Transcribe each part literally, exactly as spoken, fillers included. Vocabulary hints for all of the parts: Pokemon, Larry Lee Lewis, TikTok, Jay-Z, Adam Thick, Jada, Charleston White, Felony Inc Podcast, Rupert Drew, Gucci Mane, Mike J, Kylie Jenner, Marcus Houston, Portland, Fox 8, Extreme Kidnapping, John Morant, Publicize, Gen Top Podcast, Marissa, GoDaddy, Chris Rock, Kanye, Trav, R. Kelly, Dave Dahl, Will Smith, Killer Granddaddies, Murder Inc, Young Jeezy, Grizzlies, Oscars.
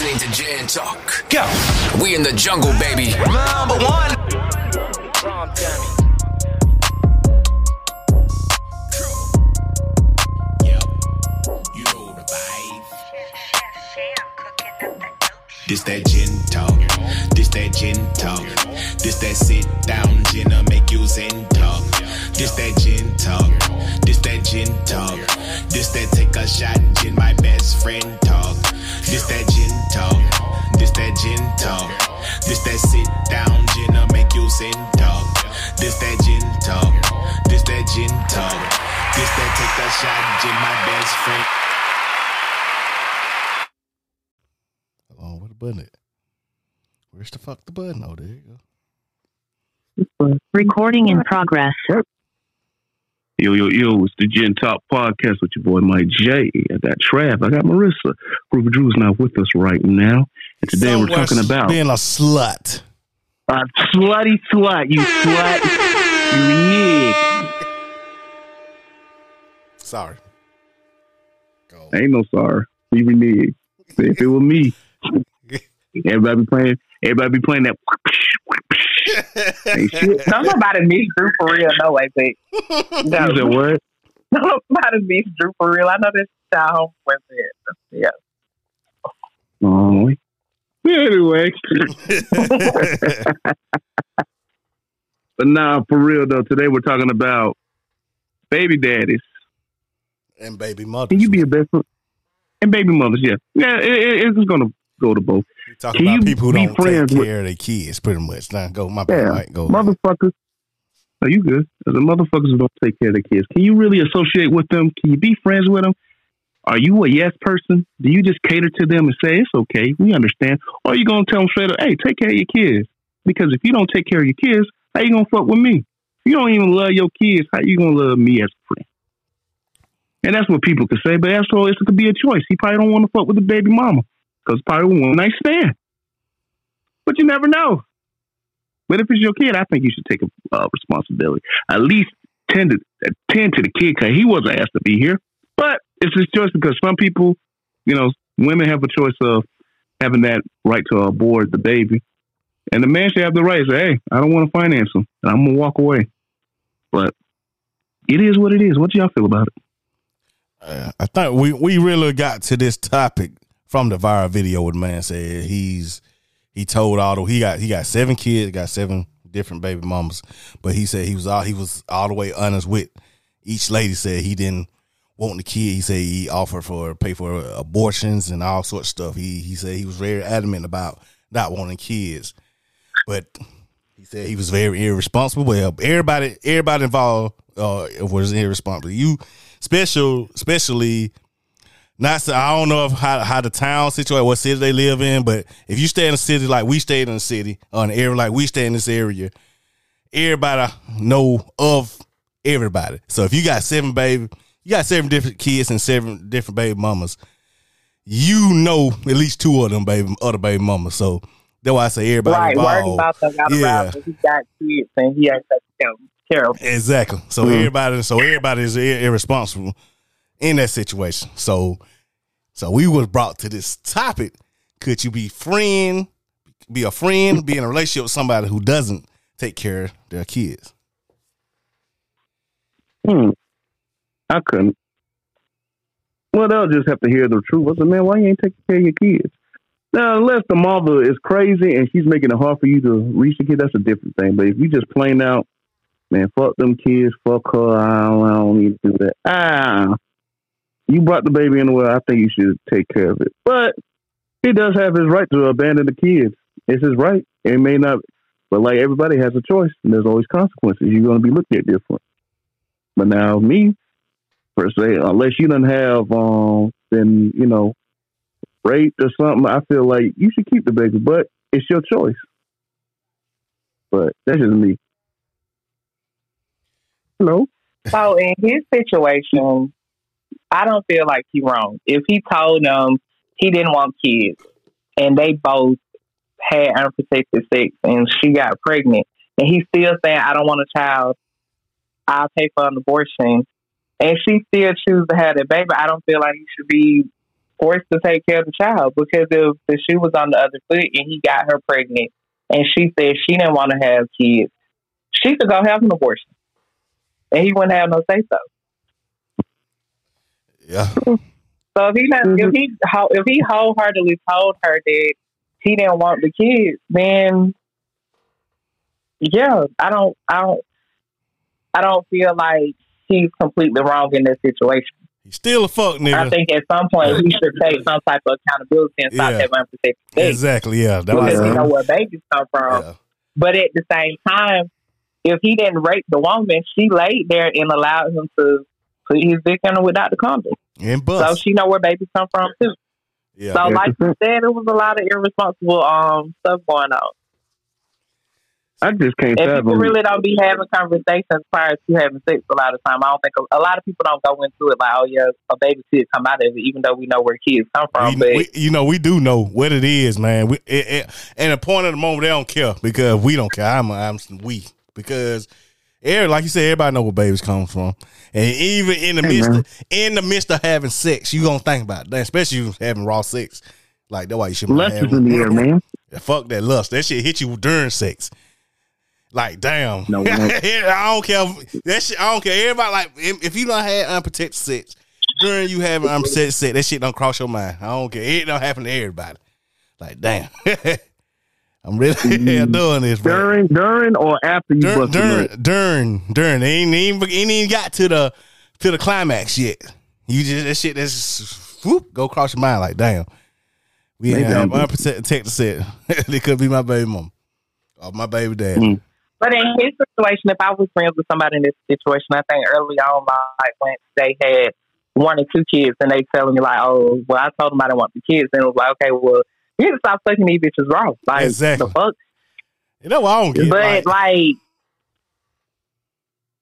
listening to Gen Talk. Go. We in the jungle, baby. Number one. This that Gen Talk. This that Gen Talk. This that sit down gin to make you Zen talk. This that Gen Talk. This that Gen Talk. This that take a shot gin my best friend talk. This that Gen Talk. This that Gen Talk. This that sit down gin to make you Zen talk. This that Gen Talk. This that Gen Talk. This that take a shot gin my best friend. Oh, where the button at? Where's the fuck the button? Oh, there you go. Recording in progress. Yo, yo, yo, it's the Gen Top Podcast with your boy Mike J. I got Trav. I got Marissa. Rupert Drew is not with us right now. And today so we're talking about being a slut. A slutty slut, you slut. You nigga. Sorry. Go. Ain't no sorry. You reneged. If it were me. Everybody be playing. Everybody be playing that. Don't nobody miss Drew for real. No way, but no. You said what? Don't nobody miss Drew for real. I know this child was it. Yeah. Oh. Anyway. But nah, for real though. Today we're talking about baby daddies and baby mothers. Can you be a best friend? And baby mothers? Yeah. Yeah. It, it, it's gonna go to both. You're talking Can about people who don't take care with, of their kids, pretty much. Now, go, my yeah, bad, go. Motherfuckers. Are you good? The motherfuckers who don't take care of their kids. Can you really associate with them? Can you be friends with them? Are you a yes person? Do you just cater to them and say, it's okay, we understand? Or are you going to tell them straight up, hey, take care of your kids? Because if you don't take care of your kids, how you going to fuck with me? If you don't even love your kids, how you going to love me as a friend? And that's what people could say, but that's all, it could be a choice. He probably don't want to fuck with the baby mama. Because probably one night stand. But you never know. But if it's your kid, I think you should take a uh, responsibility. At least tend to, tend to the kid because he wasn't asked to be here. But it's his choice because some people, you know, women have a choice of having that right to abort the baby. And the man should have the right to say, hey, I don't want to finance him. And I'm going to walk away. But it is what it is. What do y'all feel about it? Uh, I thought we, we really got to this topic from the viral video where the man said he's he told all the he got he got seven kids, got seven different baby mamas, but he said he was all he was all the way honest with each lady. Said he didn't want the kid. He said he offered for pay for abortions and all sorts of stuff. He he said he was very adamant about not wanting kids, but he said he was very irresponsible. Well, everybody everybody involved uh, was irresponsible. You special especially. Not so, I don't know if how how the town situation, what city they live in, but if you stay in a city like we stayed in a city, on an area like we stay in this area, everybody know of everybody. So if you got seven baby, you got seven different kids and seven different baby mamas, you know at least two of them baby other baby mamas. So that's why I say everybody right, involved. Worried about them, yeah, he got kids and he has to care of them. Exactly. So mm-hmm. everybody, so everybody is ir- irresponsible. In that situation. So so we was brought to this topic. Could you be friend, be a friend, be in a relationship with somebody who doesn't take care of their kids? Hmm. I couldn't. Well, they'll just have to hear the truth. I said, man, why you ain't taking care of your kids? Now, unless the mother is crazy and she's making it hard for you to reach the kid, that's a different thing. But if you just plain out, man, fuck them kids, fuck her, I don't, I don't need to do that. Ah. You brought the baby in the world. I think you should take care of it. But he does have his right to abandon the kids. It's his right. It may not, but like everybody has a choice, and there's always consequences. You're going to be looked at different. But now me, per se, unless you done have um, been, you know, raped or something, I feel like you should keep the baby. But it's your choice. But that's just me. Hello. So in his situation. I don't feel like he wrong. If he told them he didn't want kids and they both had unprotected sex and she got pregnant and he's still saying, I don't want a child, I'll pay for an abortion, and she still chooses to have that baby, I don't feel like he should be forced to take care of the child, because if the shoe was on the other foot and he got her pregnant and she said she didn't want to have kids, she could go have an abortion and he wouldn't have no say-so. Yeah. So if he not, mm-hmm. if he if he wholeheartedly told her that he didn't want the kids, then yeah, I don't I don't I don't feel like he's completely wrong in this situation. He's still a fuck nigga. I think at some point he should take some type of accountability and stop yeah. that one particular thing. Exactly, yeah. That because was, you know where babies come from. Yeah. But at the same time, if he didn't rape the woman, she laid there and allowed him to put his dick in her without the condom. And bust. So she know where babies come from too. Yeah. So like you said, it was a lot of irresponsible um stuff going on. I just can't fathom. People really don't be having conversations prior to having sex a lot of time. I don't think a, a lot of people don't go into it like, oh yeah, a baby kid come out of it, even though we know where kids come from. We, but we, you know, we do know what it is, man. We, it, it, and the point of the moment, they don't care because we don't care. I'm, I'm we because, every, like you said, everybody know where babies come from, and even in the hey, midst, of, in the midst of having sex, you gonna think about that, especially if you having raw sex. Like that's why you shouldn't. Lust is in the air, man. Fuck that lust. That shit hit you during sex. Like damn, no, no. I don't care. That shit, I don't care. Everybody like, if, if you don't have unprotected sex during you having unprotected sex, that shit don't cross your mind. I don't care. It don't happen to everybody. Like damn, I'm really mm. doing this during, bro. during or after you during, during, during, during. It ain't even, it ain't even got to the to the climax yet. You just that shit that's whoop, go cross your mind. Like damn, we ain't have unprotected sex. It could be my baby mama or my baby dad. Mm. But in his situation, if I was friends with somebody in this situation, I think early on, like when they had one or two kids, and they telling me like, "Oh, well, I told them I didn't want the kids," and it was like, "Okay, well, you need to stop sucking these bitches raw." Like exactly. The fuck, you know, I don't get. But like, like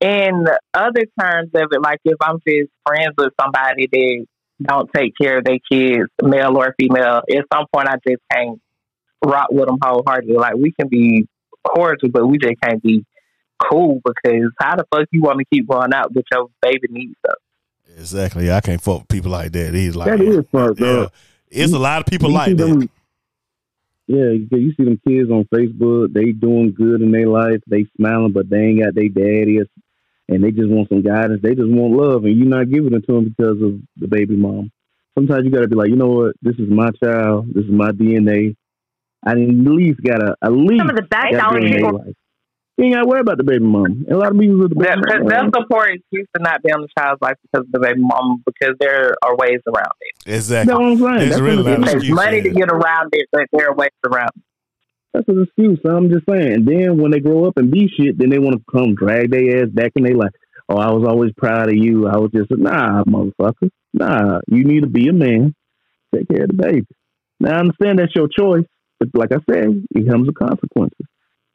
in other terms of it, like if I'm just friends with somebody that don't take care of their kids, male or female, at some point I just can't rock with them wholeheartedly. Like we can be cordial, but we just can't be cool, because how the fuck you want to keep going out with your baby needs stuff? Exactly. I can't fuck with people like that. He's like that is fucked yeah. up. It's you, a lot of people like that. Them, yeah, you see them kids on Facebook. They doing good in their life. They smiling, but they ain't got their daddy, and they just want some guidance. They just want love, and you're not giving it to them because of the baby mom. Sometimes you got to be like, you know what? This is my child. This is my D N A. I at least got to, at least some of the back dollars. You ain't got to worry about the baby mom. And a lot of people with the baby mom. That's the poor excuse to not be on the child's life because of the baby mom, because there are ways around it. Exactly. You know what I'm saying? That's really what there's money to get around it, but there are ways around it. That's an excuse. I'm just saying. And then when they grow up and be shit, then they want to come drag their ass back in their life. Oh, I was always proud of you. I was just, nah, motherfucker. Nah, you need to be a man. Take care of the baby. Now, I understand that's your choice. But like I said, it comes with consequences.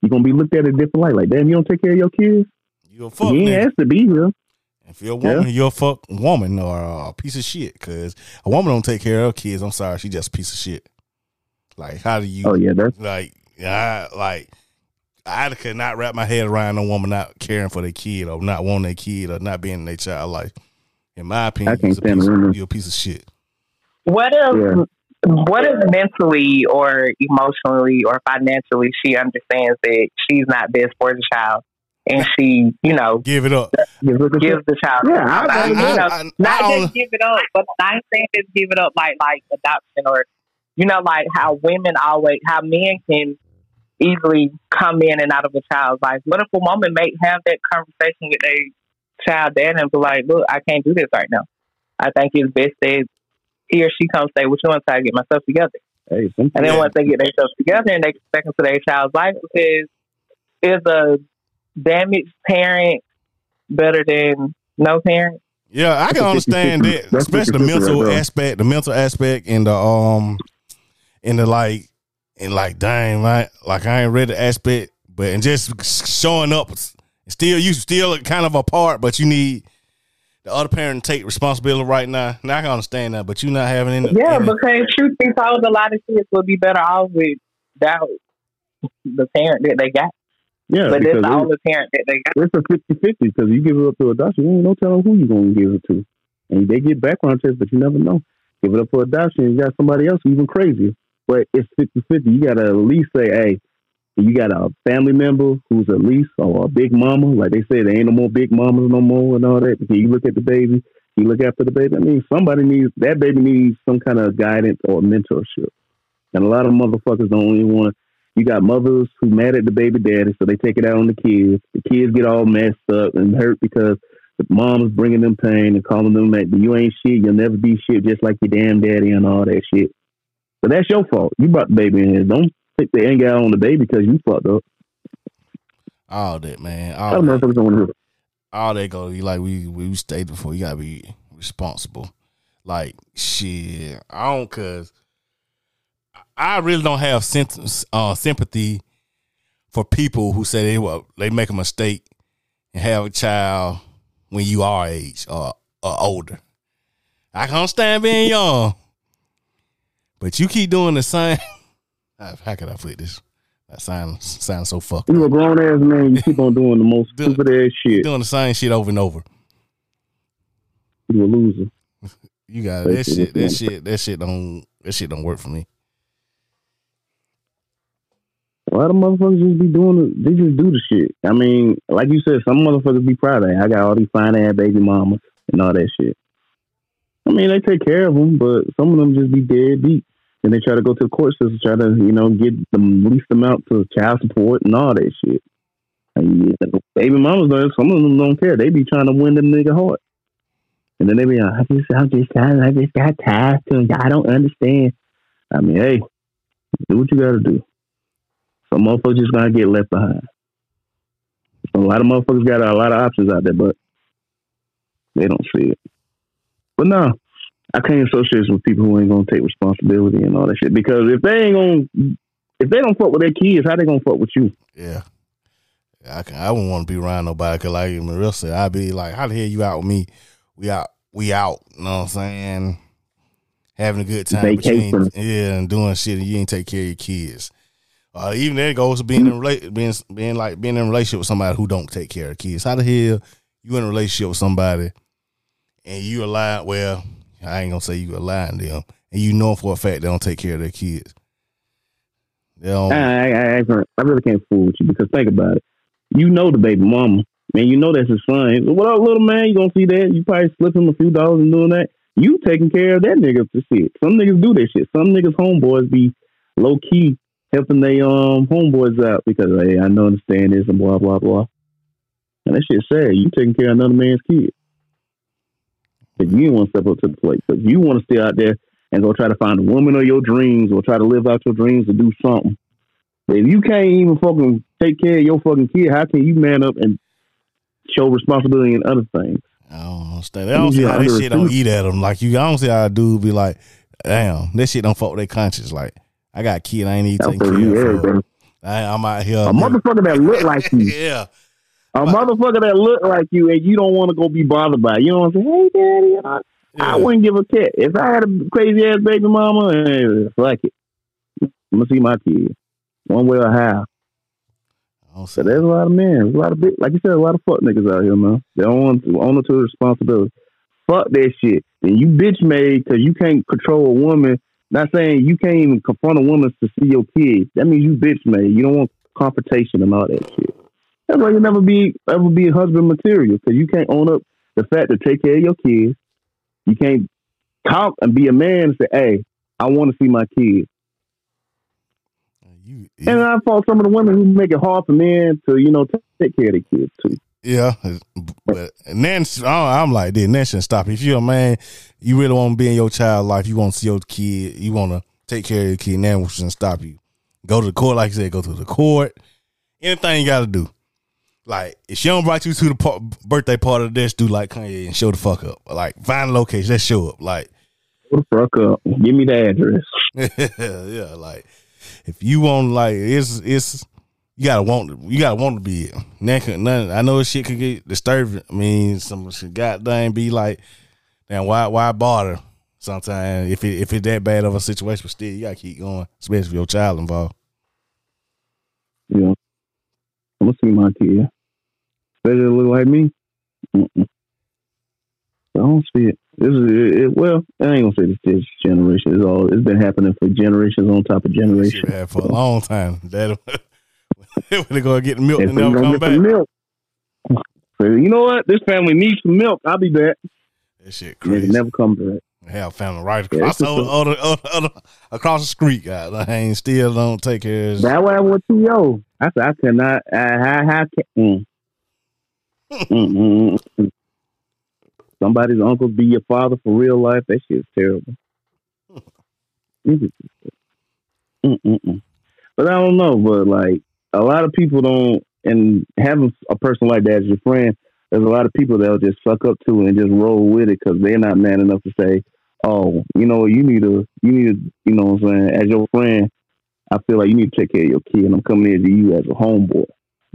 You're going to be looked at in a different light. Like, damn, you don't take care of your kids? You're a fuck, you ain't man. Asked to be here. If you're a woman, yeah. you're a fuck woman or a piece of shit. Because a woman don't take care of her kids. I'm sorry, she just a piece of shit. Like, how do you... Oh, yeah, that's... Like, I, like, I could not wrap my head around no woman not caring for their kid or not wanting their kid or not being in their child life. In my opinion, I can't of, you're a piece of shit. What if... Yeah. What if mentally or emotionally or financially she understands that she's not best for the child, and she, you know, give it up, give the child, yeah, up. I, I, I, you know, I, I, not I, just give it up, but I ain't saying just give it up like like adoption or, you know, like how women always, how men can easily come in and out of a child's life. What if a woman may have that conversation with a child dad and be like, look, I can't do this right now. I think it's best that he or she comes stay with you until I get myself together. Hey, and then yeah. once they get themselves together and they get back into their child's life, because is a damaged parent better than no parent? Yeah, I can understand that, especially the mental right aspect, the mental aspect, and the um, and the like, and like, dang, like, like I ain't read the aspect, but and just showing up, still you still kind of apart, but you need. The other parent take responsibility right now. Now I can understand that, but you not having any. Yeah, parent. Because truth be told, a lot of kids will be better off without the parent that they got. Yeah, but it's the only parent that they got. It's a fifty-fifty because you give it up to adoption, you ain't no telling who you're going to give it to. And they get background tests, but you never know. give it up for adoption. You got somebody else even crazier. But it's fifty-fifty. You got to at least say, hey, you got a family member who's at least, or a big mama. Like they say, there ain't no more big mamas no more and all that. Can you look at the baby? Can you look after the baby? I mean, somebody needs, that baby needs some kind of guidance or mentorship. And a lot of motherfuckers don't even want, you got mothers who mad at the baby daddy, so they take it out on the kids. The kids get all messed up and hurt because the mom's bringing them pain and calling them like, you ain't shit, you'll never be shit, just like your damn daddy and all that shit. But that's your fault. You brought the baby in here. Don't take the anger out on the baby because you fucked up. All that, man. All that, that. All that go. Like we we stated before, you gotta be responsible. Like shit, I don't, cause I really don't have symptoms, uh, sympathy for people who say they well, they make a mistake and have a child when you are age or, or older. I can't stand being young. But you keep doing the same. How could I flip this? That sound sounds so fucked. You a grown ass man. You keep on doing the most stupid ass shit. Doing the same shit over and over. You a loser. You got that shit. That shit. That shit don't. That shit don't work for me. A lot of motherfuckers just be doing. They just do the shit. I mean, like you said, some motherfuckers be proud of it. I got all these fine ass baby mamas and all that shit. I mean, they take care of them, but some of them just be dead beat. And they try to go to the court system, try to, you know, get the least amount to child support and all that shit. And yeah, baby mamas, though, some of them don't care. They be trying to win them nigga heart. And then they be like, I just, I just, I just got tired to them. I don't understand. I mean, hey, do what you got to do. Some motherfuckers just going to get left behind. A lot of motherfuckers got a lot of options out there, but they don't see it. But no, I can't associate with people who ain't gonna take responsibility and all that shit. Because if they ain't gonna, if they don't fuck with their kids, how they gonna fuck with you? Yeah, I can, I wouldn't want to be around nobody. Cause like Marissa said, I'd be like, how the hell you out with me? We out, we out. You know what I'm saying? Having a good time, but you ain't, yeah, and doing shit, and you ain't take care of your kids. Uh, even that goes to being mm-hmm. in relate, being being like being in a relationship with somebody who don't take care of kids. How the hell you in a relationship with somebody? And you aligned, well, I ain't going to say you aligned them. And you know for a fact they don't take care of their kids. They don't. I, I, I, I really can't fool with you because think about it. You know the baby mama. Man, you know that's his son. What up, little man? You going to see that? You probably slip him a few dollars and doing that. You taking care of that nigga to see it. Some niggas do that shit. Some niggas homeboys be low-key helping their um, homeboys out because, hey, I don't understand this and blah, blah, blah. And that shit's sad. You taking care of another man's kid. If you want to step up to the plate, if you want to stay out there and go try to find a woman of your dreams or try to live out your dreams or do something, if you can't even fucking take care of your fucking kid, how can you man up and show responsibility in other things? I don't understand. I don't see how this shit don't eat at them. Like, you, I don't see how a dude be like, damn, this shit don't fuck with their conscience. Like, I got a kid, I ain't even taking care of her. I'm out here. A motherfucker that look like you. Yeah. A motherfucker that look like you and you don't want to go be bothered by it. You know what I'm saying? Hey, daddy. You know, yeah. I wouldn't give a cat. If I had a crazy ass baby mama, eh, fuck it. I'm going to see my kids. One way or how. So there's a lot of men. There's a lot of big, like you said, a lot of fuck niggas out here, man. They don't want to own it to the responsibility. Fuck that shit. And you bitch made because you can't control a woman. Not saying you can't even confront a woman to see your kids. That means you bitch made. You don't want confrontation and all that shit. That's why you never be ever be husband material because you can't own up the fact to take care of your kids. You can't talk and be a man and say, "Hey, I want to see my kids." You, you, and I fault some of the women who make it hard for men to, you know, take care of their kids too. Yeah, but and then I'm like, "Then that shouldn't stop. If you're a man, you really want to be in your child's life. You want to see your kid. You want to take care of your kid. Now that shouldn't stop you. Go to the court, like you said. Go to the court. Anything you got to do." Like, if she don't invite you to the par- birthday party, just do like Kanye and show the fuck up. Like, find a location, just show up. Like, show the fuck up. Give me the address. Yeah, like, if you want, like, it's, it's, you gotta want, you gotta want to be it. Nothing, nothing, I know shit could get disturbing. I mean, some shit goddamn be like, damn, why, why bother sometimes if it, if it's that bad of a situation, but still, you gotta keep going, especially if your child involved. Yeah. I'm gonna see my kid. They look like me. Mm-mm. I don't see it. This is it, it, well, I ain't gonna say this generation. It's all it's been happening for generations on top of generations for a long time. That when they go get milk and they'll come back. Milk. You know what? This family needs some milk. I'll be back. That shit crazy. They never come back. Hell, family right across, yeah, other, other, other, other, across the street. God, I ain't still don't take care of. That way I went to yo. I said I cannot. I I, I can't. Mm. Somebody's uncle be your father for real life. That shit is terrible. Mm-mm-mm. But I don't know. But like a lot of people don't, and having a person like that as your friend, there's a lot of people that'll just suck up to it and just roll with it because they're not man enough to say, "Oh, you know, you need to, you need to, you know what I'm saying? As your friend, I feel like you need to take care of your kid. And I'm coming in to you as a homeboy,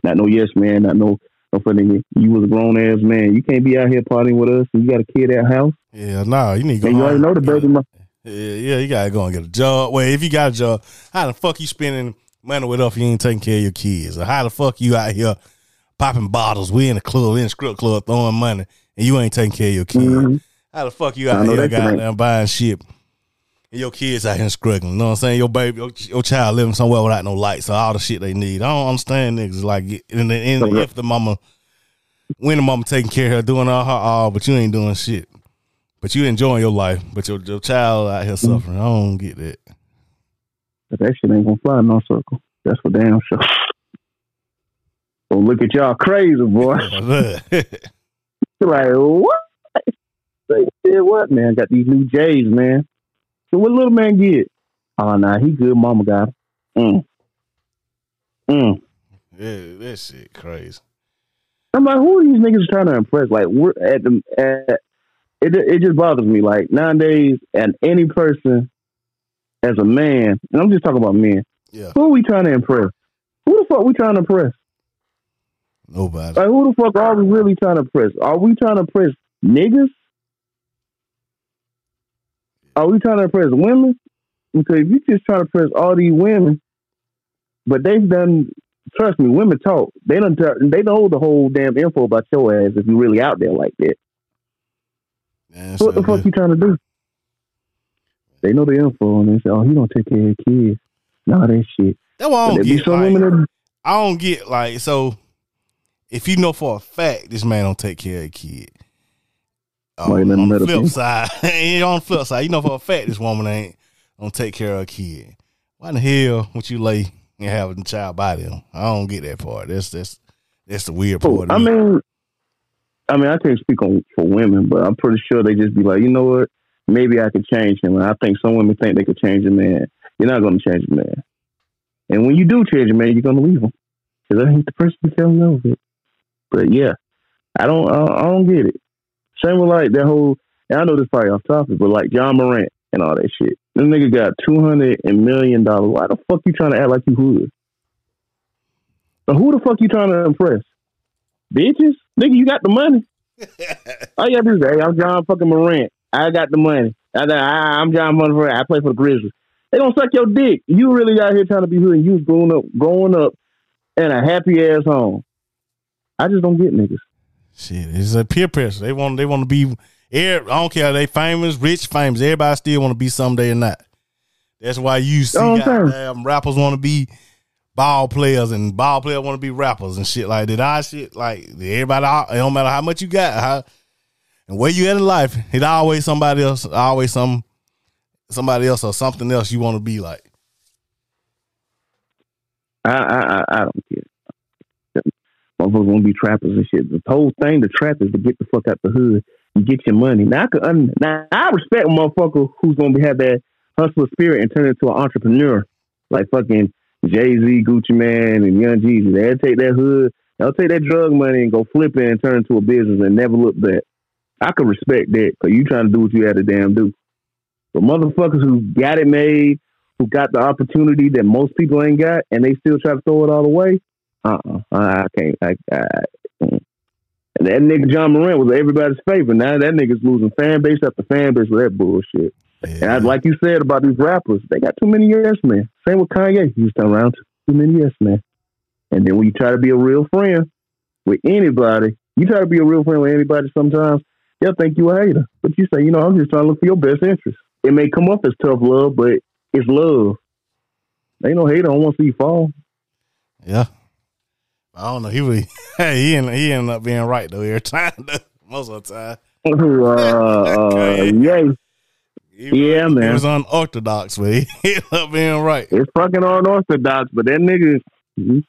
not no yes man, not no." You was a grown ass man. You can't be out here partying with us. And you got a kid at house. Yeah, no, nah, you need to go. And you already know the baby. Yeah, yeah, you gotta go and get a job. Wait, if you got a job, how the fuck you spending money with us if you ain't taking care of your kids? Or how the fuck you out here popping bottles? We in the club, we in the strip club, throwing money, and you ain't taking care of your kids. Mm-hmm. How the fuck you out here goddamn buying shit? And your kids out here struggling. You know what I'm saying? Your baby, your, your child living somewhere without no lights or all the shit they need. I don't understand niggas. Like, in the end, so, if the mama, when the mama taking care of her, doing all her all, but you ain't doing shit. But you enjoying your life, but your, your child out here suffering. I don't get that. But that shit ain't gonna fly in no circle. That's for damn sure. Don't look at y'all crazy, boy. Like, what? Say, what, man? Got these new J's, man. So what little man get? Oh, nah, he good. Mama got him. Mm. Mm. Yeah, that shit crazy. I'm like, who are these niggas trying to impress? Like, we're at the, at, it, it just bothers me. Like, nowadays, and any person, as a man, and I'm just talking about men, yeah. Who are we trying to impress? Who the fuck we trying to impress? Nobody. Like, who the fuck are we really trying to impress? Are we trying to impress niggas? Are we trying to impress women? Because if you just trying to impress all these women, but they've done, trust me, women talk. They don't they know the whole damn info about your ass if you really out there like that. Yeah, so what the good. Fuck you trying to do? They know the info and they say, oh, he don't take care of kids. Nah, that shit. That's what I don't get. Like, that... I don't get, like, so if you know for a fact this man don't take care of a kid, Oh, on, on the flip side, on the flip side, you know for a fact this woman ain't gonna take care of a kid. Why in the hell would you lay and have a child by them? I don't get that part. That's that's that's the weird part. Oh, I me. mean, I mean, I can't speak on for women, but I'm pretty sure they just be like, you know what? Maybe I could change him. And I think some women think they could change a man. You're not gonna change a man. And when you do change a man, you're gonna leave him because I ain't the person to tell him over it. But yeah, I don't, I, I don't get it. Same with like that whole, and I know this is probably off topic, but like John Morant and all that shit. This nigga got two hundred million dollars. Why the fuck you trying to act like you hood? So who the fuck you trying to impress? Bitches? Nigga, you got the money. All you gotta do is, hey, I'm John fucking Morant. I got the money. I, I, I'm John Morant. I play for the Grizzlies. They gonna suck your dick. You really out here trying to be hood and you was growing up, growing up in a happy ass home. I just don't get niggas. Shit, it's a peer pressure. They want, they want to be. I don't care. Are they famous, rich, famous? Everybody still want to be someday or not. That's why you see goddamn rappers want to be ball players and ball players want to be rappers and shit like that. I shit like everybody. It don't matter how much you got, how, and where you at in life. It always somebody else. Always some somebody else or something else you want to be like. I I I don't care. Motherfuckers want to be trappers and shit. The whole thing, the trap is to get the fuck out the hood and get your money. Now I, could un- now, I respect a motherfucker who's going to have that hustler spirit and turn into an entrepreneur. Like fucking Jay-Z, Gucci Mane, and Young Jeezy. They'll take that hood, they'll take that drug money and go flip it and turn into a business and never look back. I could respect that because you trying to do what you had to damn do. But motherfuckers who got it made, who got the opportunity that most people ain't got, and they still try to throw it all away, Uh-uh. I can't. I, I, and that nigga John Morant was everybody's favorite. Now that nigga's losing fan base after fan base with that bullshit. Yeah. And I, like you said about these rappers, they got too many yes men. Same with Kanye. He was around too many yes men. And then when you try to be a real friend with anybody, you try to be a real friend with anybody sometimes, they'll think you a hater. But you say, you know, I'm just trying to look for your best interest. It may come off as tough love, but it's love. Ain't no hater. I don't want to see you fall. Yeah. I don't know. He was, he ended he ended up being right though every time, most of the time. Uh, yeah. He, yeah, he, man. He was unorthodox, but he ended up being right. It's fucking unorthodox, but that nigga, he,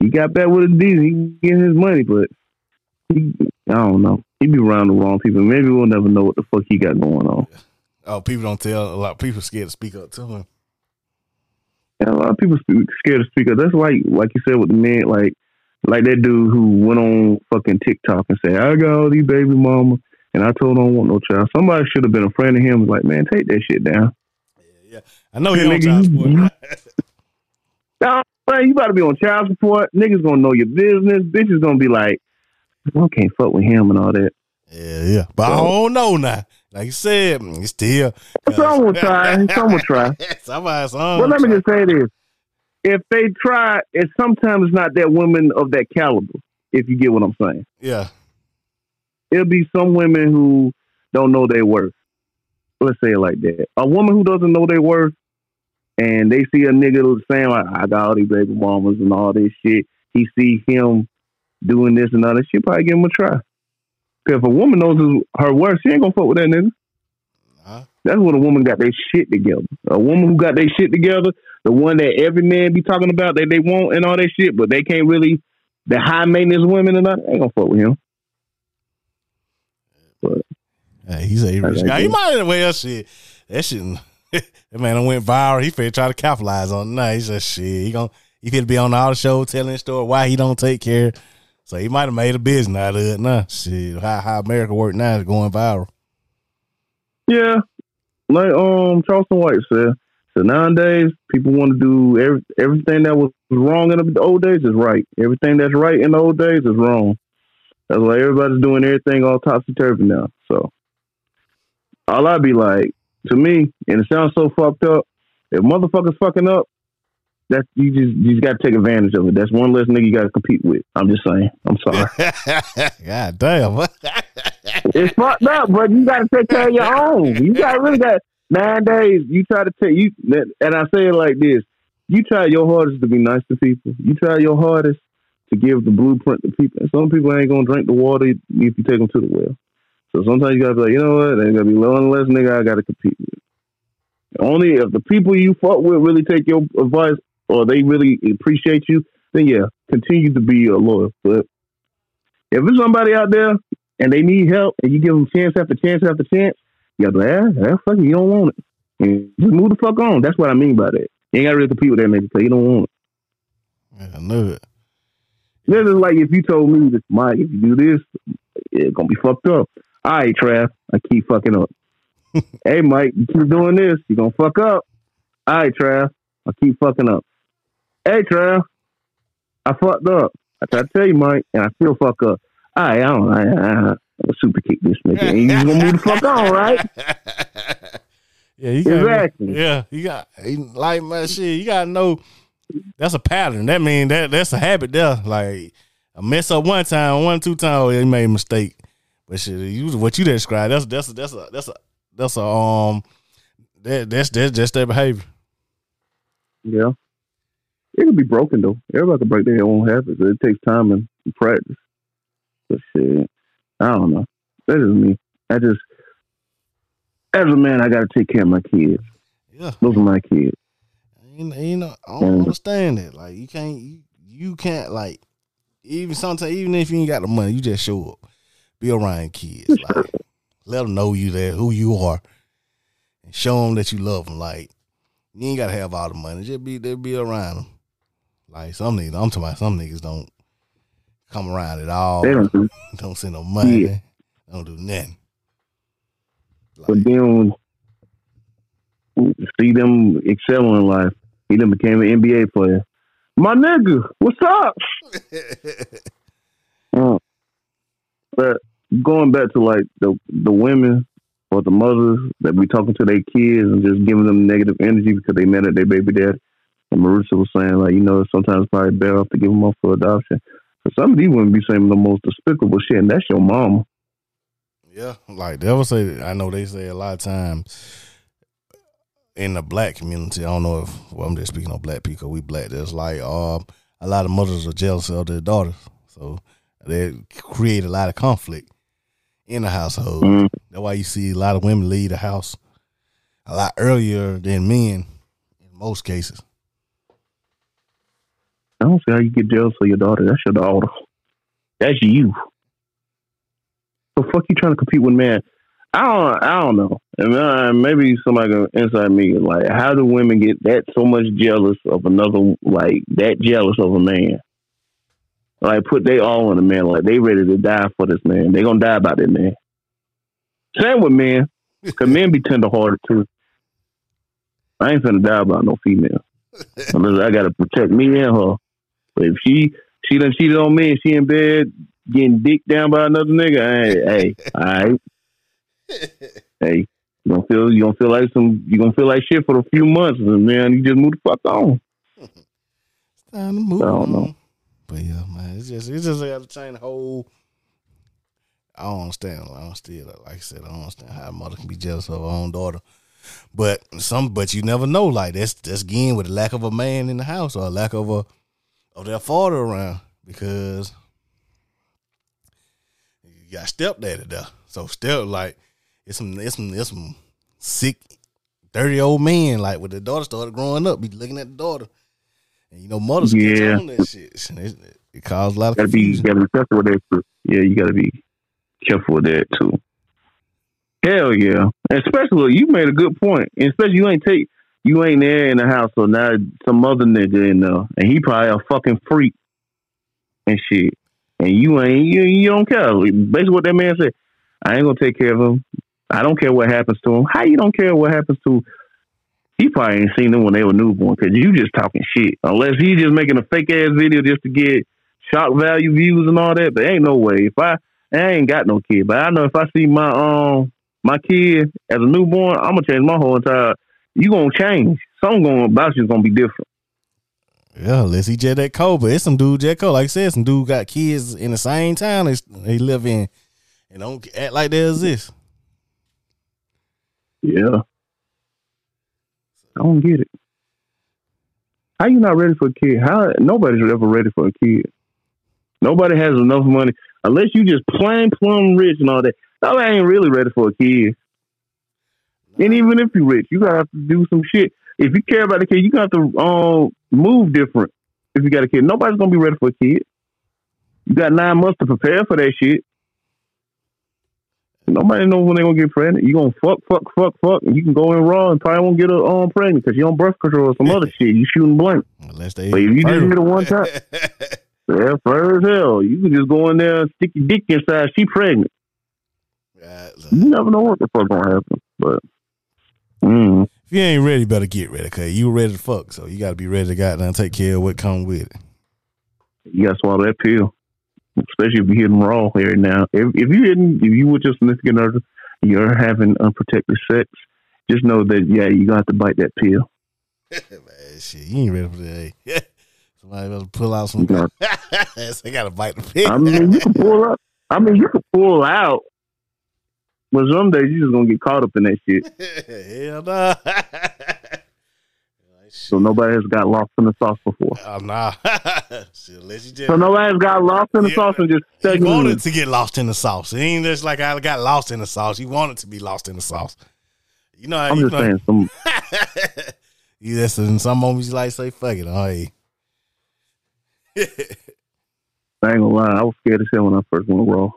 he got back with a diesel. He getting his money, but he, I don't know. He be around the wrong people. Maybe we'll never know what the fuck he got going on. Oh, people don't tell. A lot of people scared to speak up to him. Yeah, a lot of people scared to speak up. That's like, like you said with the men, like, like that dude who went on fucking TikTok and said, I got all these baby mama, and I told her I don't want no child. Somebody should have been a friend of him. Was like, man, take that shit down. Yeah, yeah. I know you're on child support. Nah, man, you about to be on child support. Niggas gonna know your business. Bitches gonna be like, I can't fuck with him and all that. Yeah, yeah. But so, I don't know now. Like you said, it's still. Someone will try. Someone will try. Somebody's on. Well, let me just say this. If they try, it's sometimes it's not that women of that caliber, if you get what I'm saying. Yeah. It'll be some women who don't know their worth. Let's say it like that. A woman who doesn't know their worth and they see a nigga saying, like, I got all these baby mamas and all this shit. He see him doing this and all that. She'll probably give him a try. Because if a woman knows her worth, she ain't going to fuck with that nigga. Nah. That's when a woman got their shit together. A woman who got their shit together, the one that every man be talking about that they want and all that shit, but they can't really, the high maintenance women and all that, ain't going to fuck with him. But, hey, he's a rich guy. He might have, well, shit. That shit, that man went viral. He finna try to capitalize on it. Nah, he said, shit, he gonna, he finna be on all the show telling the story why he don't take care. So he might have made a business out of it. Nah, shit, how, how America work now is going viral. Yeah. Like um, Charleston White said, so nowadays, people want to do every, everything that was wrong in the old days is right. Everything that's right in the old days is wrong. That's why everybody's doing everything all topsy-turvy now. So, all I'd be like, to me, and it sounds so fucked up, if motherfuckers fucking up, that you just you just got to take advantage of it. That's one less nigga you got to compete with. I'm just saying. I'm sorry. God damn. It's fucked up, but you got to take care of your own. You got really got nine days. You try to take you, and I say it like this: you try your hardest to be nice to people. You try your hardest to give the blueprint to people. Some people ain't gonna drink the water if you take them to the well. So sometimes you gotta be like, you know what? They gotta be low and less nigga I gotta compete with. Only if the people you fuck with really take your advice or they really appreciate you, then yeah, continue to be a loyal. But if there's somebody out there and they need help and you give them chance after chance after chance, you gotta be like, ah, that fucking, you don't want it. And just move the fuck on. That's what I mean by that. You ain't gotta really compete with that nigga because you don't want it. Yeah, I know it. This is like if you told me that, Mike, if you do this, it's gonna be fucked up. All right, Trav, I keep fucking up. Hey, Mike, you keep doing this, you're gonna fuck up. All right, Trav, I keep fucking up. Hey, Trav, I fucked up. I tried to tell you, Mike, and I still fuck up. All right, I don't, I, I, I'm gonna super kick this nigga. And you gonna move the fuck on, right? Yeah, you got exactly. Yeah, you got like my shit. You gotta know. That's a pattern. That mean that that's a habit there. Like a mess up one time, one two times, oh, you made a mistake. But shit, you, what you described, that's that's that's a that's a that's a um that that's that's just their behavior. Yeah, it can be broken though. Everybody can break their own habits. It takes time and practice. But shit, I don't know. That is me. I just as a man, I gotta take care of my kids. Yeah, those are my kids. You know, I don't understand it. Like you can't, you, you can't like even sometimes even if you ain't got the money, you just show up, be around kids, like let them know you there, who you are, and show them that you love them. Like you ain't gotta have all the money, just be they be around them. Like some niggas, I'm talking about some niggas don't come around at all. They don't do, don't send no money, yeah. Don't do nothing. Like, but then see them excel in life. He then became an N B A player. My nigga, what's up? uh, but going back to like the the women or the mothers that be talking to their kids and just giving them negative energy because they mad at their baby dad. And Marissa was saying like, you know, sometimes it's probably better off to give them up for adoption. So some of these women be saying the most despicable shit, and that's your mama. Yeah, like they would say. I know they say a lot of times in the black community. I don't know if well, I'm just speaking on black people. We black. There's like um, a lot of mothers are jealous of their daughters, so they create a lot of conflict in the household. Mm-hmm. That's why you see a lot of women leave the house a lot earlier than men in most cases. I don't see how you get jealous of your daughter. That's your daughter. That's you. So fuck you trying to compete with man. I don't. I don't know. And uh, maybe somebody gonna inside me is like, how do women get that so much jealous of another? Like that jealous of a man? Like put they all on a man. Like they ready to die for this man. They gonna die about that man. Same with men. Cause men be tenderhearted too. I ain't finna die about no female. Unless I gotta protect me and her. But if she she done cheated on me and she in bed getting dicked down by another nigga, hey, hey, alright. Hey, you gonna feel you gonna feel like some you gonna feel like shit for a few months, and man, you just move the fuck on. It's time to move. I don't know. But yeah, man, it's just it's just gotta change the whole. I don't understand. I don't still like I said, I don't understand how a mother can be jealous of her own daughter. But some, but you never know. Like that's that's again with the lack of a man in the house or a lack of a of their father around, because you got stepdaddy there. So still like it's some it's some it's some sick dirty old man like with the daughter started growing up, be looking at the daughter, and you know mothers yeah. get on that shit. It, it caused a lot of gotta confusion. Be, gotta be careful with that too. Yeah, you gotta be careful with that too. Hell yeah. Especially, you made a good point. Especially, you ain't take, you ain't there in the house, so now some other nigga in there, and he probably a fucking freak and shit. And you ain't, you, you don't care. Basically what that man said, I ain't gonna take care of him. I don't care what happens to him. How you don't care what happens to him? He probably ain't seen them when they were newborn, because you just talking shit. Unless he just making a fake-ass video just to get shock value views and all that, but ain't no way. If I, I ain't got no kid, but I know if I see my, um... my kid as a newborn, I'm gonna change my whole entire. You gonna change. Something gonna about you gonna be different. Yeah, unless he Jet that code, but it's some dude Jet code. Like I said, some dude got kids in the same town they, they live in, and don't act like they exist. Yeah, I don't get it. How you not ready for a kid? How nobody's ever ready for a kid. Nobody has enough money unless you just plain plum rich and all that. No, I ain't really ready for a kid. And even if you're rich, you gotta have to do some shit. If you care about a kid, you gotta have to um, move different. If you got a kid, nobody's gonna be ready for a kid. You got nine months to prepare for that shit. Nobody knows when they're gonna get pregnant. You gonna fuck, fuck, fuck, fuck, and you can go in raw and probably won't get a um, pregnant because you on birth control or some yeah. other shit. You shooting blank. Unless they. But if you just hit it one time, yeah, fur as hell. You can just go in there and stick your dick inside. She pregnant. Right, so. You never know what the fuck gonna happen, but mm. if you ain't ready, better get ready. Cause you ready to fuck, so you gotta be ready to goddamn take care of what come with it. You gotta swallow that pill, especially if you're hitting raw here now. If, if you didn't, if you were just significant other, you're having unprotected sex. Just know that yeah, you gonna have to bite that pill. Man, shit, you ain't ready for that. Eh? Somebody better pull out some. Got they gotta bite the pill. I mean, you can pull up. I mean, you can pull out. But some days you just gonna get caught up in that shit. Hell nah. So nobody has got lost in the sauce before. Oh, nah. Shit, so nobody has got lost in the yeah. sauce and just stuck. You wanted in. to get lost in the sauce. It ain't just like I got lost in the sauce. You wanted to be lost in the sauce. You know. How, I'm you just know, saying some. You that's in some moments you like say fuck it. All right. I ain't gonna lie. I was scared as hell when I first went raw.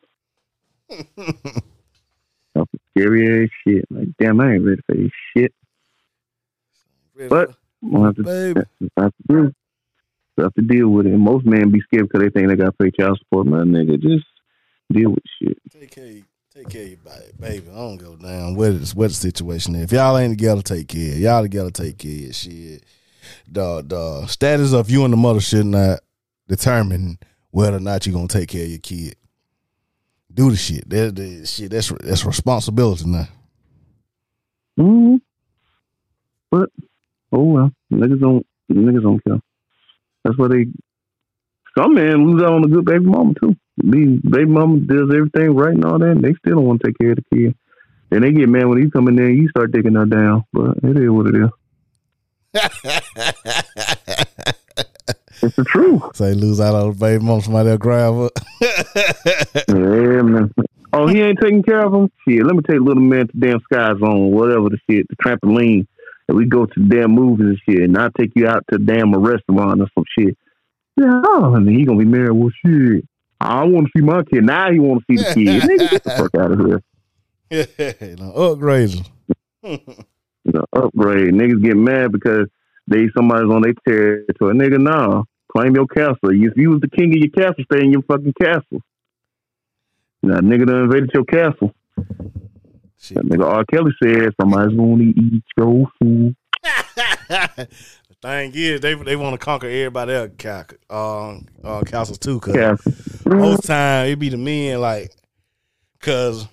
That's scary ass shit. Like, damn, I ain't ready for this shit. Ready but I'm gonna have to, have, to deal, have to deal with it. And most men be scared because they think they gotta pay child support. My nigga, just deal with shit. Take care, take care of your body, baby. I don't go down. What is what the situation is? If y'all ain't together, take care. Y'all together, take care. Shit. The the status of you and the mother should not determine whether or not you are gonna take care of your kid. Do the shit. That, that shit. That's that's responsibility now. Mm-hmm. But oh well, niggas don't niggas don't care. That's why they some men lose out on a good baby mama too. these, they mama does everything right and all that, and they still don't want to take care of the kid. And they get mad when he come in there and you start taking her down. But it is what it is. It's the truth. So they lose out on the baby mom, somebody will grab her. Yeah, man. Oh, he ain't taking care of him? Shit, let me take little man to damn Sky Zone, whatever the shit, the trampoline. And we go to the damn movies and shit, and I'll take you out to damn a restaurant or some shit. Yeah, oh, and he gonna be married. Well, shit, I want to see my kid. Now he want to see the kid. Nigga, get the fuck out of here. Yeah, no upgrades. No upgrade. Niggas get mad because they somebody's on their territory. Nigga, nah, claim your castle. If you was the king of your castle, stay in your fucking castle. Now, nigga done invaded your castle. Shit. That nigga R. Kelly said, somebody's gonna eat your food. The thing is, they they want to conquer everybody else um, uh, castles too. Cause Castle. Most time it be the men, like, cause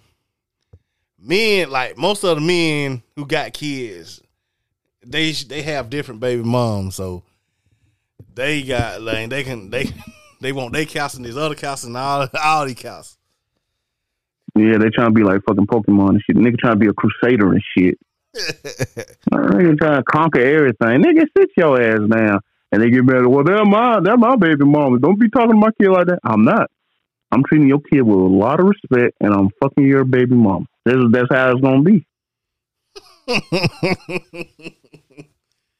men, like most of the men who got kids, they they have different baby moms, so they got like they can they they want they castle and these other castles and all all these castles. Yeah, they trying to be like fucking Pokemon and shit. Nigga trying to be a crusader and shit. Nigga trying to conquer everything. Nigga, sit your ass down. And they get better. Well, they're my they're my baby mama. Don't be talking to my kid like that. I'm not. I'm treating your kid with a lot of respect, and I'm fucking your baby mama. This is, that's how it's going to be.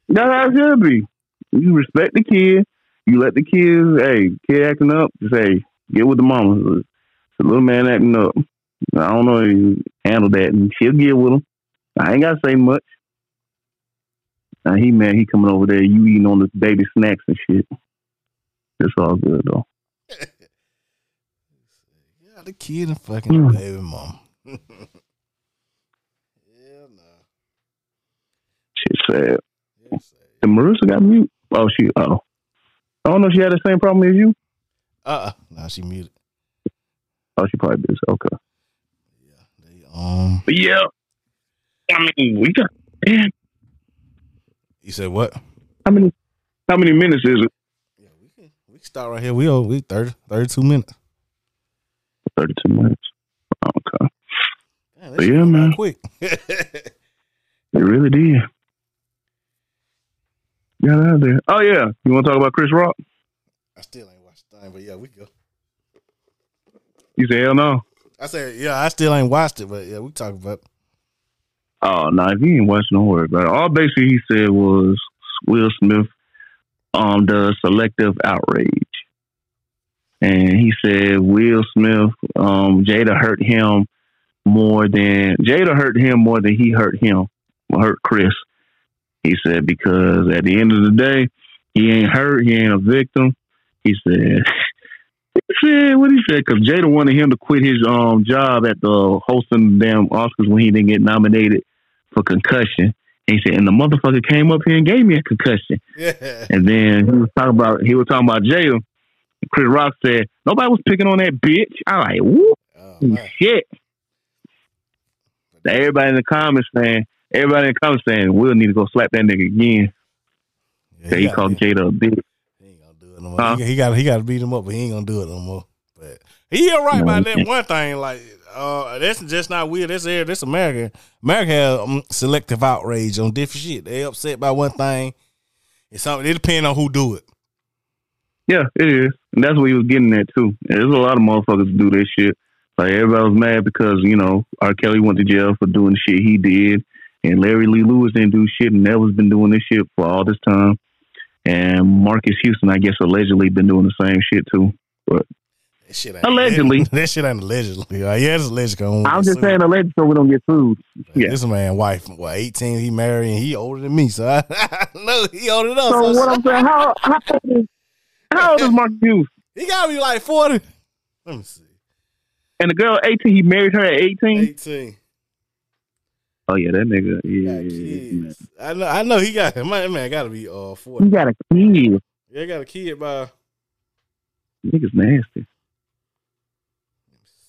That's how it should be. You respect the kid. You let the kids, hey, kid acting up, just, hey, get with the mama. It's a little man acting up. I don't know how you handle that, and she'll get with him. I ain't got to say much. Now, he mad, he coming over there, you eating on the baby snacks and shit. It's all good, though. Yeah, the kid and fucking yeah. baby mama. Yeah, nah. Shit sad. Yeah, sad. Did Marissa got mute? Oh, she, uh oh. I don't know if she had the same problem as you. Uh-uh. Nah, she muted. Oh, she probably did. Okay. Yeah. They, um... But yeah. I mean, we got... Man. You said what? How many How many minutes is it? Yeah, we can we can start right here. We owe we thirty, thirty-two minutes. thirty-two minutes. Okay. Man, but yeah, man. Quick. It really did. Got out there. Oh, yeah. You want to talk about Chris Rock? I still ain't watched the thing, but yeah, we go. You say hell no? I said, yeah, I still ain't watched it, but yeah, we talk about it. Oh, no, nah, if you ain't watching, don't worry about it. All basically he said was Will Smith um, does selective outrage. And he said Will Smith, um, Jada hurt him more than, Jada hurt him more than he hurt him, hurt Chris. He said because at the end of the day, he ain't hurt, he ain't a victim. He said, he said what he said, because Jada wanted him to quit his um job at the hosting the damn Oscars when he didn't get nominated for concussion. And he said, and the motherfucker came up here and gave me a concussion. Yeah. And then he was talking about he was talking about Jada. Chris Rock said, nobody was picking on that bitch. I like, whoop, oh, shit. Now everybody in the comments saying, everybody in the comments saying, we'll need to go slap that nigga again. Yeah, he, he called be, Jada a bitch. He ain't gonna do it no more. Huh? He, he got he got to beat him up, but he ain't gonna do it no more. But he all right about no, that one thing. Like, uh, that's just not weird. That's air. That's America. America has um, selective outrage on different shit. They upset by one thing. It's something. It depends on who do it. Yeah, it is. And that's what he was getting at, too. There's a lot of motherfuckers do this shit. Like, everybody was mad because, you know, R. Kelly went to jail for doing the shit he did. And Larry Lee Lewis didn't do shit. And Neville's been doing this shit for all this time. And Marcus Houston, I guess, allegedly been doing the same shit, too. But that shit ain't allegedly. That shit ain't allegedly. Like, yeah, it's allegedly. I'm just sued. saying allegedly so we don't get sued. Like, yeah. This man, wife, what, eighteen, he married, and he older than me. So I, I know he older than us. So, so what I'm saying, how, how is How old is Mark Hughes? He gotta be like forty. Let me see. And the girl eighteen, he married her at eighteen? eighteen. Oh yeah, that nigga. Yeah, yeah. I know I know he got my man gotta be uh forty. He got a kid. Yeah, he got a kid by niggas nasty.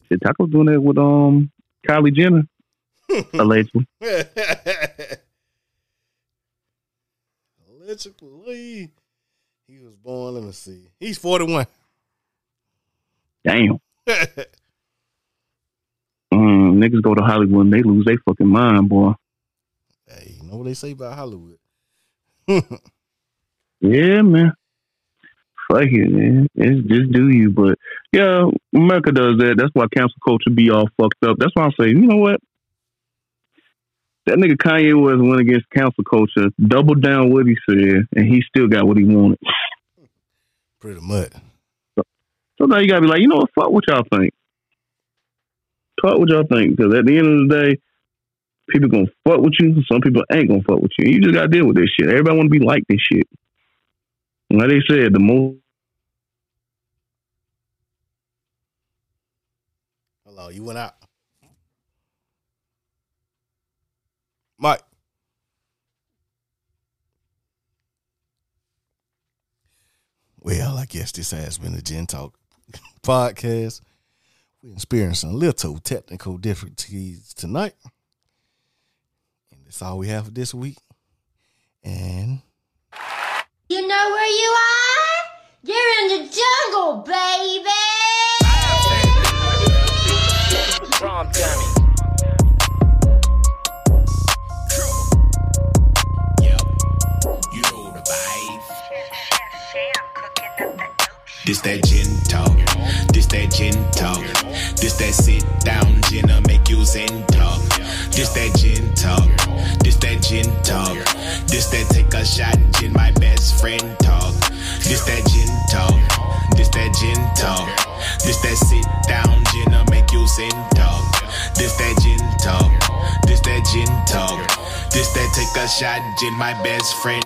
Shit, Taco's doing that with um Kylie Jenner. Allegedly. Allegedly. He was born, let me see. He's forty-one. Damn. mm, niggas go to Hollywood and they lose their fucking mind, boy. Hey, you know what they say about Hollywood? Yeah, man. Fuck it, man. It's just do you, but yeah, America does that. That's why cancel culture be all fucked up. That's why I'm saying, you know what? That nigga Kanye was one against cancel culture, doubled down what he said, and he still got what he wanted. Pretty much. So, so now you gotta be like, you know what? Fuck what y'all think. Fuck what y'all think, because at the end of the day, people gonna fuck with you, and some people ain't gonna fuck with you. You just gotta deal with this shit. Everybody wanna be like this shit. Like they said, the most. Hello, you went out. Mike. Well, I guess this has been the Gen Talk podcast. We're experiencing little technical difficulties tonight. And that's all we have for this week. And you know where you are? You're in the jungle, baby! Wrong dummy. This that gin talk, this that gin talk, this that sit down gin'll make you zen talk. This that gin talk, this that gin talk, this that take a shot gin my best friend talk. This that gin talk, this that gin talk, this that sit down gin'll make you zen talk. This that gin talk, this that gin talk, this that take a shot gin my best friend.